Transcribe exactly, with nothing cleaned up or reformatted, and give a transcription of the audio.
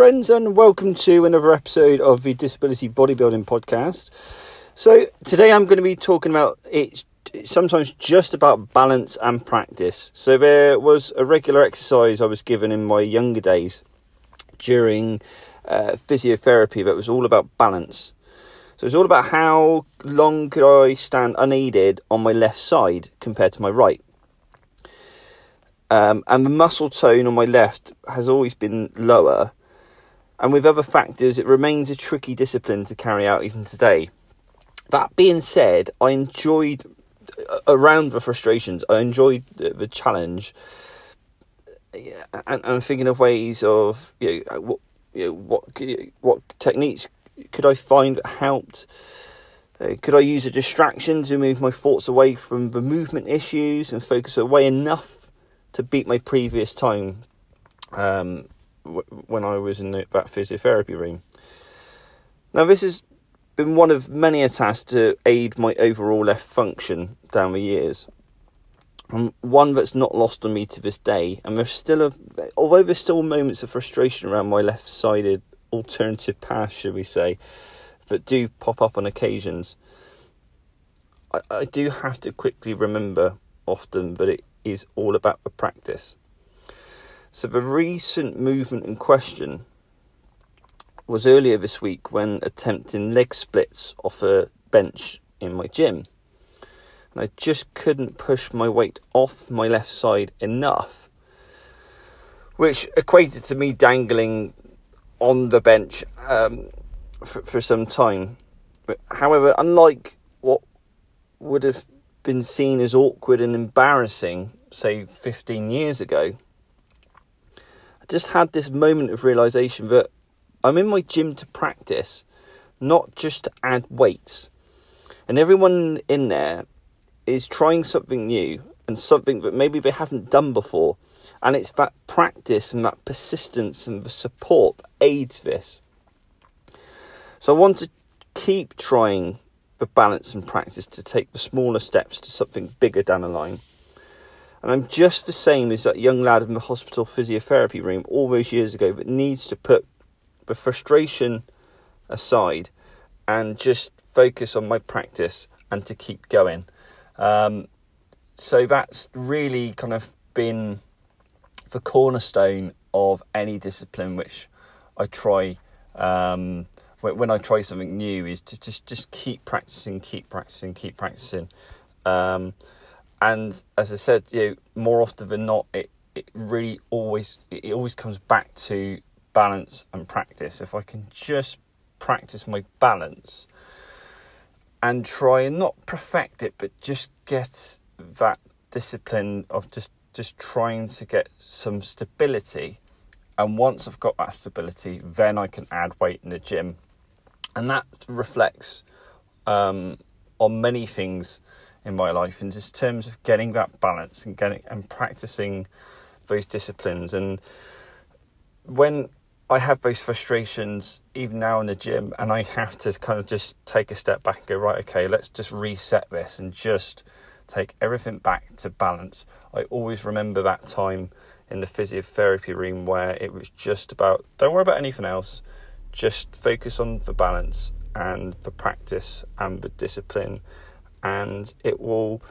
Friends, and welcome to another episode of the Disability Bodybuilding Podcast. So today I'm going to be talking about, it's sometimes just about balance and practice. So there was a regular exercise I was given in my younger days during uh, physiotherapy that was all about balance. So it's all about how long could I stand unaided on my left side compared to my right. Um, and the muscle tone on my left has always been lower. And with other factors, it remains a tricky discipline to carry out even today. That being said, I enjoyed, around the frustrations, I enjoyed the, the challenge. Yeah, and I'm thinking of ways of, you know, what, you know, what, what techniques could I find that helped? Uh, could I use a distraction to move my thoughts away from the movement issues and focus away enough to beat my previous time? Um... when I was in the, that physiotherapy room. Now, this has been one of many attempts to aid my overall left function down the years, and one that's not lost on me to this day. And there's still a, although there's still moments of frustration around my left-sided alternative path, should we say, that do pop up on occasions, I, I do have to quickly remember often that it is all about the practice. So the recent movement in question was earlier this week when attempting leg splits off a bench in my gym. And I just couldn't push my weight off my left side enough, which equated to me dangling on the bench um, for, for some time. But, however, unlike what would have been seen as awkward and embarrassing, say fifteen years ago, just had this moment of realization that I'm in my gym to practice, not just to add weights. And everyone in there is trying something new and something that maybe they haven't done before. And it's that practice and that persistence and the support that aids this. So I want to keep trying the balance and practice to take the smaller steps to something bigger down the line. And I'm just the same as that young lad in the hospital physiotherapy room all those years ago that needs to put the frustration aside and just focus on my practice and to keep going. Um, so that's really kind of been the cornerstone of any discipline which I try, um, when I try something new, is to just, just keep practicing, keep practicing, keep practicing. Um And as I said, you know, more often than not, it, it really always it always comes back to balance and practice. If I can just practice my balance and try and not perfect it, but just get that discipline of just, just trying to get some stability. And once I've got that stability, then I can add weight in the gym. And that reflects um, on many things in my life, in just terms of getting that balance and getting and practicing those disciplines. And when I have those frustrations, even now in the gym, and I have to kind of just take a step back and go, right, okay, let's just reset this and just take everything back to balance. I always remember that time in the physiotherapy room where it was just about, don't worry about anything else, just focus on the balance and the practice and the discipline. And it will